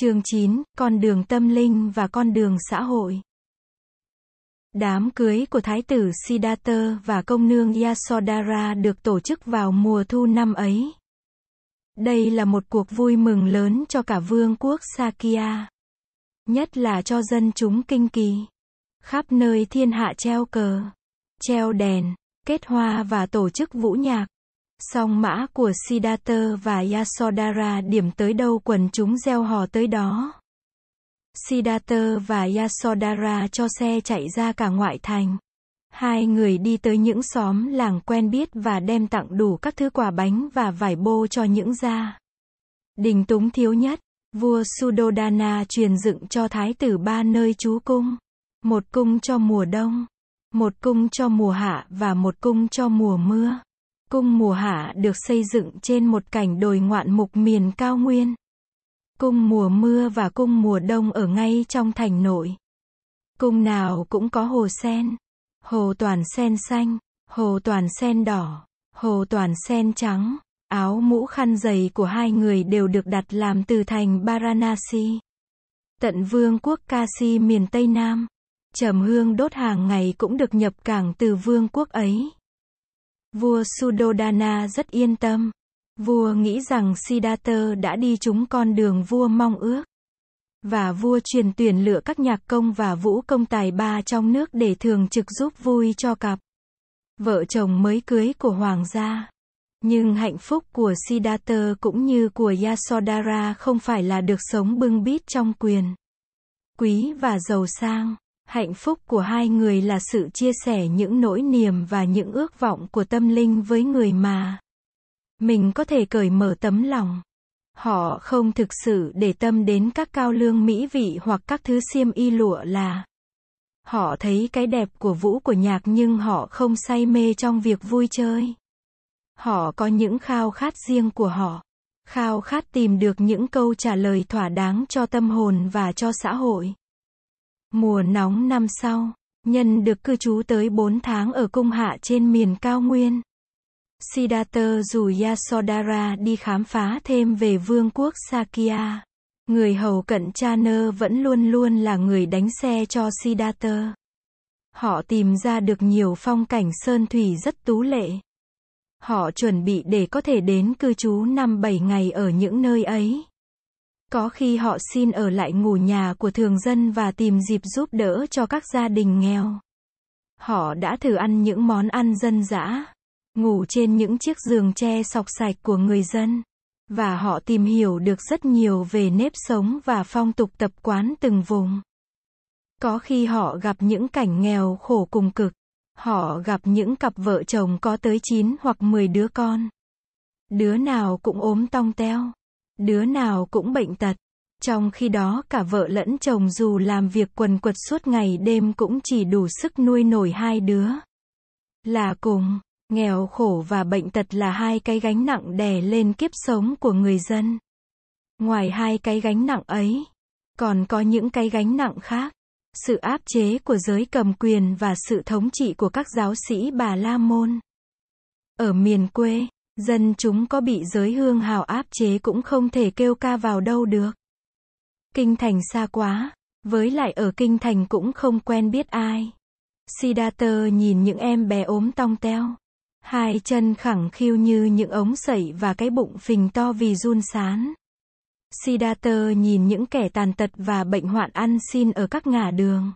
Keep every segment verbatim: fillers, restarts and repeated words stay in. Chương chín, con đường tâm linh và con đường xã hội. Đám cưới của Thái tử Siddhartha và công nương Yasodhara được tổ chức vào mùa thu năm ấy. Đây là một cuộc vui mừng lớn cho cả vương quốc Sakya, nhất là cho dân chúng Kinh Kỳ. Khắp nơi thiên hạ treo cờ, treo đèn, kết hoa và tổ chức vũ nhạc. Song mã của Siddhartha và Yasodhara điểm tới đâu quần chúng reo hò tới đó. Siddhartha và Yasodhara cho xe chạy ra cả ngoại thành. Hai người đi tới những xóm làng quen biết và đem tặng đủ các thứ quà bánh và vải bô cho những gia đình túng thiếu nhất. Vua Sudhodana truyền dựng cho thái tử ba nơi trú cung. Một cung cho mùa đông, một cung cho mùa hạ và một cung cho mùa mưa. Cung mùa hạ được xây dựng trên một cảnh đồi ngoạn mục miền cao nguyên. Cung mùa mưa và cung mùa đông ở ngay trong thành nội. Cung nào cũng có hồ sen, hồ toàn sen xanh, hồ toàn sen đỏ, hồ toàn sen trắng. Áo mũ khăn giày của hai người đều được đặt làm từ thành Varanasi, tận vương quốc Kashi miền Tây Nam. Trầm hương đốt hàng ngày cũng được nhập cảng từ vương quốc ấy. Vua Sudhodana rất yên tâm. Vua nghĩ rằng Siddhartha đã đi trúng con đường vua mong ước. Và vua truyền tuyển lựa các nhạc công và vũ công tài ba trong nước để thường trực giúp vui cho cặp vợ chồng mới cưới của hoàng gia. Nhưng hạnh phúc của Siddhartha cũng như của Yasodhara không phải là được sống bưng bít trong quyền quý và giàu sang. Hạnh phúc của hai người là sự chia sẻ những nỗi niềm và những ước vọng của tâm linh với người mà mình có thể cởi mở tấm lòng. Họ không thực sự để tâm đến các cao lương mỹ vị hoặc các thứ xiêm y lụa là. Họ thấy cái đẹp của vũ của nhạc nhưng họ không say mê trong việc vui chơi. Họ có những khao khát riêng của họ. Khao khát tìm được những câu trả lời thỏa đáng cho tâm hồn và cho xã hội. Mùa nóng năm sau, nhân được cư trú tới bốn tháng ở cung hạ trên miền cao nguyên. Siddhartha dù Yasodhara đi khám phá thêm về vương quốc Sakya. Người hầu cận Chana vẫn luôn luôn là người đánh xe cho Siddhartha. Họ tìm ra được nhiều phong cảnh sơn thủy rất tú lệ. Họ chuẩn bị để có thể đến cư trú năm bảy ngày ở những nơi ấy. Có khi họ xin ở lại ngủ nhà của thường dân và tìm dịp giúp đỡ cho các gia đình nghèo. Họ đã thử ăn những món ăn dân dã, ngủ trên những chiếc giường tre xộc sạch của người dân. Và họ tìm hiểu được rất nhiều về nếp sống và phong tục tập quán từng vùng. Có khi họ gặp những cảnh nghèo khổ cùng cực. Họ gặp những cặp vợ chồng có tới chín hoặc mười đứa con. Đứa nào cũng ốm tong teo. Đứa nào cũng bệnh tật. Trong khi đó cả vợ lẫn chồng dù làm việc quần quật suốt ngày đêm cũng chỉ đủ sức nuôi nổi hai đứa là cùng. Nghèo khổ và bệnh tật là hai cái gánh nặng đè lên kiếp sống của người dân. Ngoài hai cái gánh nặng ấy, còn có những cái gánh nặng khác. Sự áp chế của giới cầm quyền và sự thống trị của các giáo sĩ Bà La Môn. Ở miền quê, dân chúng có bị giới hương hào áp chế cũng không thể kêu ca vào đâu được. Kinh thành xa quá, với lại ở kinh thành cũng không quen biết ai. Siddhartha nhìn những em bé ốm tong teo, hai chân khẳng khiu như những ống sẩy và cái bụng phình to vì run sán. Siddhartha nhìn những kẻ tàn tật và bệnh hoạn ăn xin ở các ngả đường.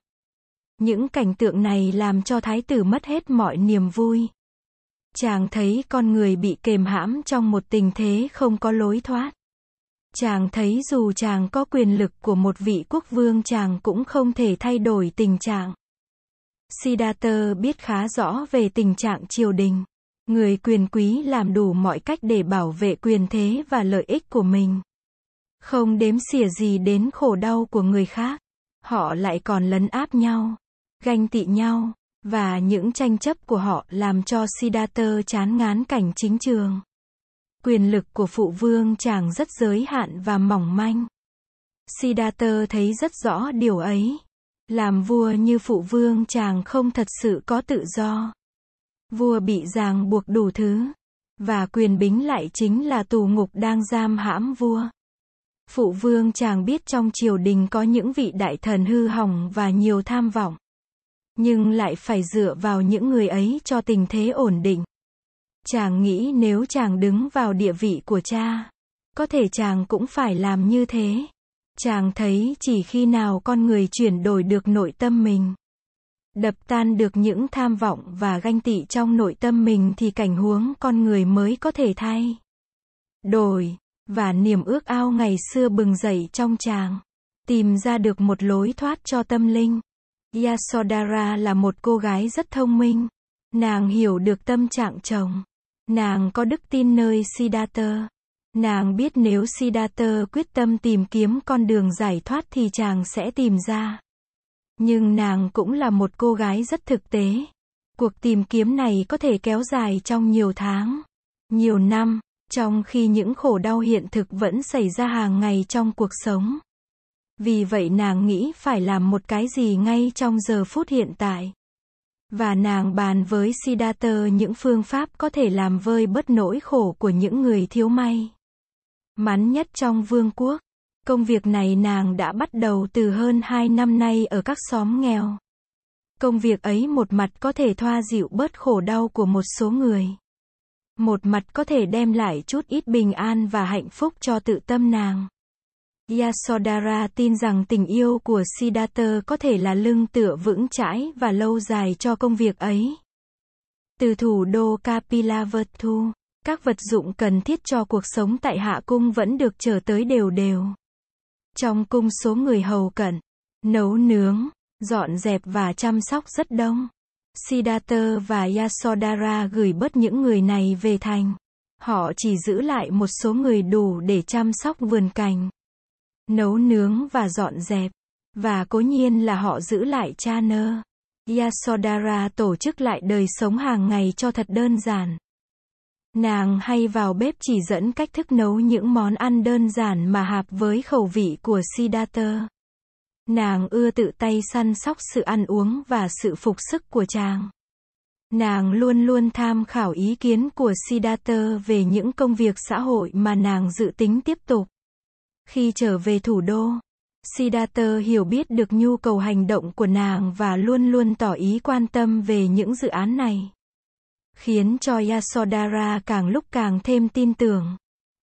Những cảnh tượng này làm cho thái tử mất hết mọi niềm vui. Chàng thấy con người bị kềm hãm trong một tình thế không có lối thoát. Chàng thấy dù chàng có quyền lực của một vị quốc vương chàng cũng không thể thay đổi tình trạng. Siddhartha biết khá rõ về tình trạng triều đình. Người quyền quý làm đủ mọi cách để bảo vệ quyền thế và lợi ích của mình. Không đếm xỉa gì đến khổ đau của người khác. Họ lại còn lấn áp nhau, ganh tị nhau, và những tranh chấp của họ làm cho Siddhartha chán ngán cảnh chính trường. Quyền lực của phụ vương chàng rất giới hạn và mỏng manh. Siddhartha thấy rất rõ điều ấy. Làm vua như phụ vương chàng không thật sự có tự do. Vua bị ràng buộc đủ thứ, và quyền bính lại chính là tù ngục đang giam hãm vua. Phụ vương chàng biết trong triều đình có những vị đại thần hư hỏng và nhiều tham vọng. Nhưng lại phải dựa vào những người ấy cho tình thế ổn định. Chàng nghĩ nếu chàng đứng vào địa vị của cha, có thể chàng cũng phải làm như thế. Chàng thấy chỉ khi nào con người chuyển đổi được nội tâm mình, đập tan được những tham vọng và ganh tị trong nội tâm mình thì cảnh huống con người mới có thể thay đổi, và niềm ước ao ngày xưa bừng dậy trong chàng, tìm ra được một lối thoát cho tâm linh. Yasodhara là một cô gái rất thông minh. Nàng hiểu được tâm trạng chồng. Nàng có đức tin nơi Siddhartha. Nàng biết nếu Siddhartha quyết tâm tìm kiếm con đường giải thoát thì chàng sẽ tìm ra. Nhưng nàng cũng là một cô gái rất thực tế. Cuộc tìm kiếm này có thể kéo dài trong nhiều tháng, nhiều năm, trong khi những khổ đau hiện thực vẫn xảy ra hàng ngày trong cuộc sống. Vì vậy nàng nghĩ phải làm một cái gì ngay trong giờ phút hiện tại. Và nàng bàn với Siddhartha những phương pháp có thể làm vơi bớt nỗi khổ của những người thiếu may mắn nhất trong vương quốc. Công việc này nàng đã bắt đầu từ hơn hai năm nay ở các xóm nghèo. Công việc ấy một mặt có thể thoa dịu bớt khổ đau của một số người. Một mặt có thể đem lại chút ít bình an và hạnh phúc cho tự tâm nàng. Yasodhara tin rằng tình yêu của Siddhartha có thể là lưng tựa vững chãi và lâu dài cho công việc ấy. Từ thủ đô Kapilavastu, các vật dụng cần thiết cho cuộc sống tại Hạ Cung vẫn được chở tới đều đều. Trong cung số người hầu cận, nấu nướng, dọn dẹp và chăm sóc rất đông. Siddhartha và Yasodhara gửi bớt những người này về thành. Họ chỉ giữ lại một số người đủ để chăm sóc vườn cảnh, nấu nướng và dọn dẹp. Và cố nhiên là họ giữ lại Chana. Yasodhara tổ chức lại đời sống hàng ngày cho thật đơn giản. Nàng hay vào bếp chỉ dẫn cách thức nấu những món ăn đơn giản mà hợp với khẩu vị của Siddhartha. Nàng ưa tự tay săn sóc sự ăn uống và sự phục sức của chàng. Nàng luôn luôn tham khảo ý kiến của Siddhartha về những công việc xã hội mà nàng dự tính tiếp tục. Khi trở về thủ đô, Siddhartha hiểu biết được nhu cầu hành động của nàng và luôn luôn tỏ ý quan tâm về những dự án này, khiến cho Yasodhara càng lúc càng thêm tin tưởng.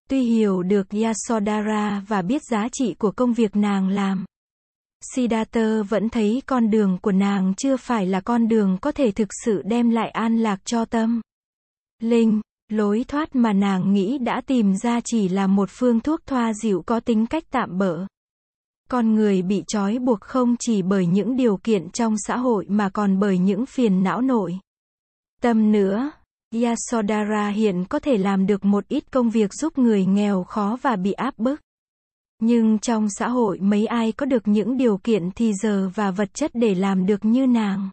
Tuy hiểu được Yasodhara và biết giá trị của công việc nàng làm, Siddhartha vẫn thấy con đường của nàng chưa phải là con đường có thể thực sự đem lại an lạc cho tâm linh. Lối thoát mà nàng nghĩ đã tìm ra chỉ là một phương thuốc thoa dịu có tính cách tạm bợ. Con người bị trói buộc không chỉ bởi những điều kiện trong xã hội mà còn bởi những phiền não nội tâm nữa. Yasodhara hiện có thể làm được một ít công việc giúp người nghèo khó và bị áp bức. Nhưng trong xã hội mấy ai có được những điều kiện thì giờ và vật chất để làm được như nàng.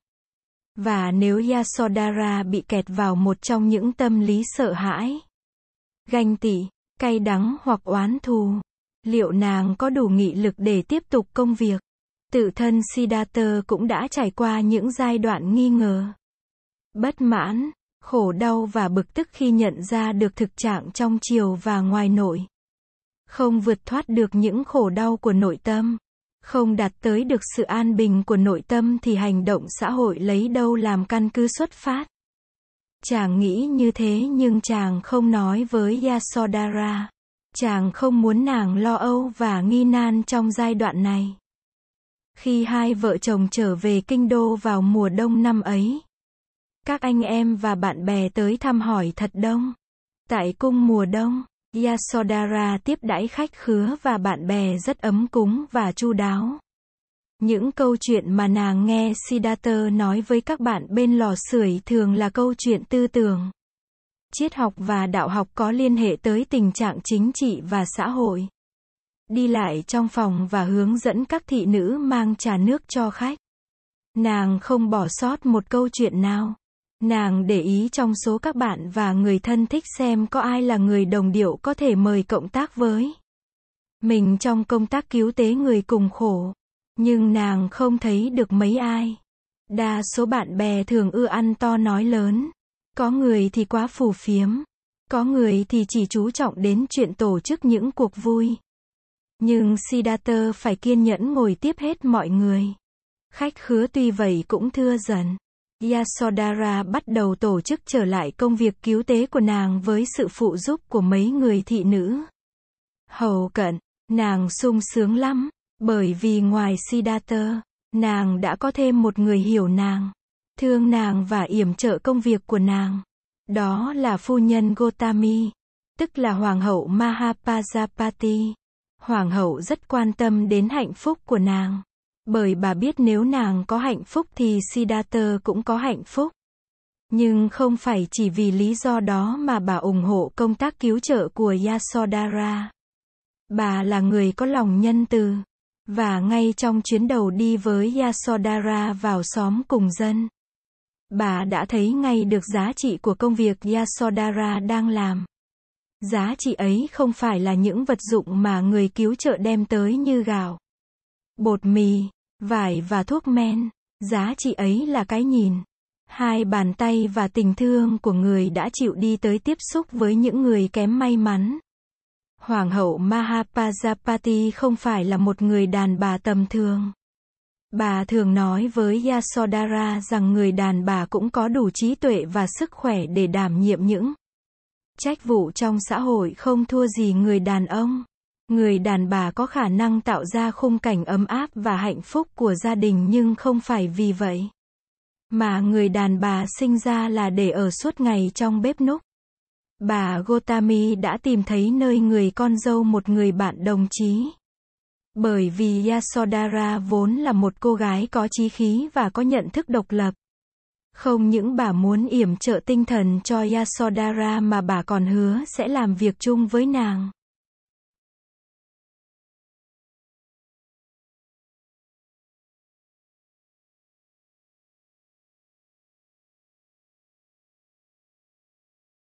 Và nếu Yasodhara bị kẹt vào một trong những tâm lý sợ hãi, ganh tị, cay đắng hoặc oán thù, liệu nàng có đủ nghị lực để tiếp tục công việc? Tự thân Siddhartha cũng đã trải qua những giai đoạn nghi ngờ, bất mãn, khổ đau và bực tức khi nhận ra được thực trạng trong triều và ngoài nội. Không vượt thoát được những khổ đau của nội tâm, không đạt tới được sự an bình của nội tâm thì hành động xã hội lấy đâu làm căn cứ xuất phát. Chàng nghĩ như thế nhưng chàng không nói với Yasodhara. Chàng không muốn nàng lo âu và nghi nan trong giai đoạn này. Khi hai vợ chồng trở về kinh đô vào mùa đông năm ấy, các anh em và bạn bè tới thăm hỏi thật đông. Tại cung mùa đông, Yasodhara tiếp đãi khách khứa và bạn bè rất ấm cúng và chu đáo. Những câu chuyện mà nàng nghe Siddhartha nói với các bạn bên lò sưởi thường là câu chuyện tư tưởng, triết học và đạo học có liên hệ tới tình trạng chính trị và xã hội. Đi lại trong phòng và hướng dẫn các thị nữ mang trà nước cho khách. Nàng không bỏ sót một câu chuyện nào. Nàng để ý trong số các bạn và người thân thích xem có ai là người đồng điệu có thể mời cộng tác với mình trong công tác cứu tế người cùng khổ. Nhưng nàng không thấy được mấy ai. Đa số bạn bè thường ưa ăn to nói lớn. Có người thì quá phù phiếm. Có người thì chỉ chú trọng đến chuyện tổ chức những cuộc vui. Nhưng Siddhartha phải kiên nhẫn ngồi tiếp hết mọi người. Khách khứa tuy vậy cũng thưa dần. Yasodhara bắt đầu tổ chức trở lại công việc cứu tế của nàng với sự phụ giúp của mấy người thị nữ hầu cận. Nàng sung sướng lắm, bởi vì ngoài Siddhartha, nàng đã có thêm một người hiểu nàng, thương nàng và yểm trợ công việc của nàng. Đó là phu nhân Gotami, tức là hoàng hậu Mahapajapati. Hoàng hậu rất quan tâm đến hạnh phúc của nàng, bởi bà biết nếu nàng có hạnh phúc thì Siddhartha cũng có hạnh phúc. Nhưng không phải chỉ vì lý do đó mà bà ủng hộ công tác cứu trợ của Yasodhara. Bà là người có lòng nhân từ, và ngay trong chuyến đầu đi với Yasodhara vào xóm cùng dân, bà đã thấy ngay được giá trị của công việc Yasodhara đang làm. Giá trị ấy không phải là những vật dụng mà người cứu trợ đem tới như gạo, bột mì, vải và thuốc men. Giá trị ấy là cái nhìn, hai bàn tay và tình thương của người đã chịu đi tới tiếp xúc với những người kém may mắn. Hoàng hậu Mahapajapati không phải là một người đàn bà tầm thường. Bà thường nói với Yasodhara rằng người đàn bà cũng có đủ trí tuệ và sức khỏe để đảm nhiệm những trách vụ trong xã hội không thua gì người đàn ông. Người đàn bà có khả năng tạo ra khung cảnh ấm áp và hạnh phúc của gia đình, nhưng không phải vì vậy mà người đàn bà sinh ra là để ở suốt ngày trong bếp núc. Bà Gotami đã tìm thấy nơi người con dâu một người bạn đồng chí. Bởi vì Yasodhara vốn là một cô gái có chí khí và có nhận thức độc lập. Không những bà muốn yểm trợ tinh thần cho Yasodhara mà bà còn hứa sẽ làm việc chung với nàng.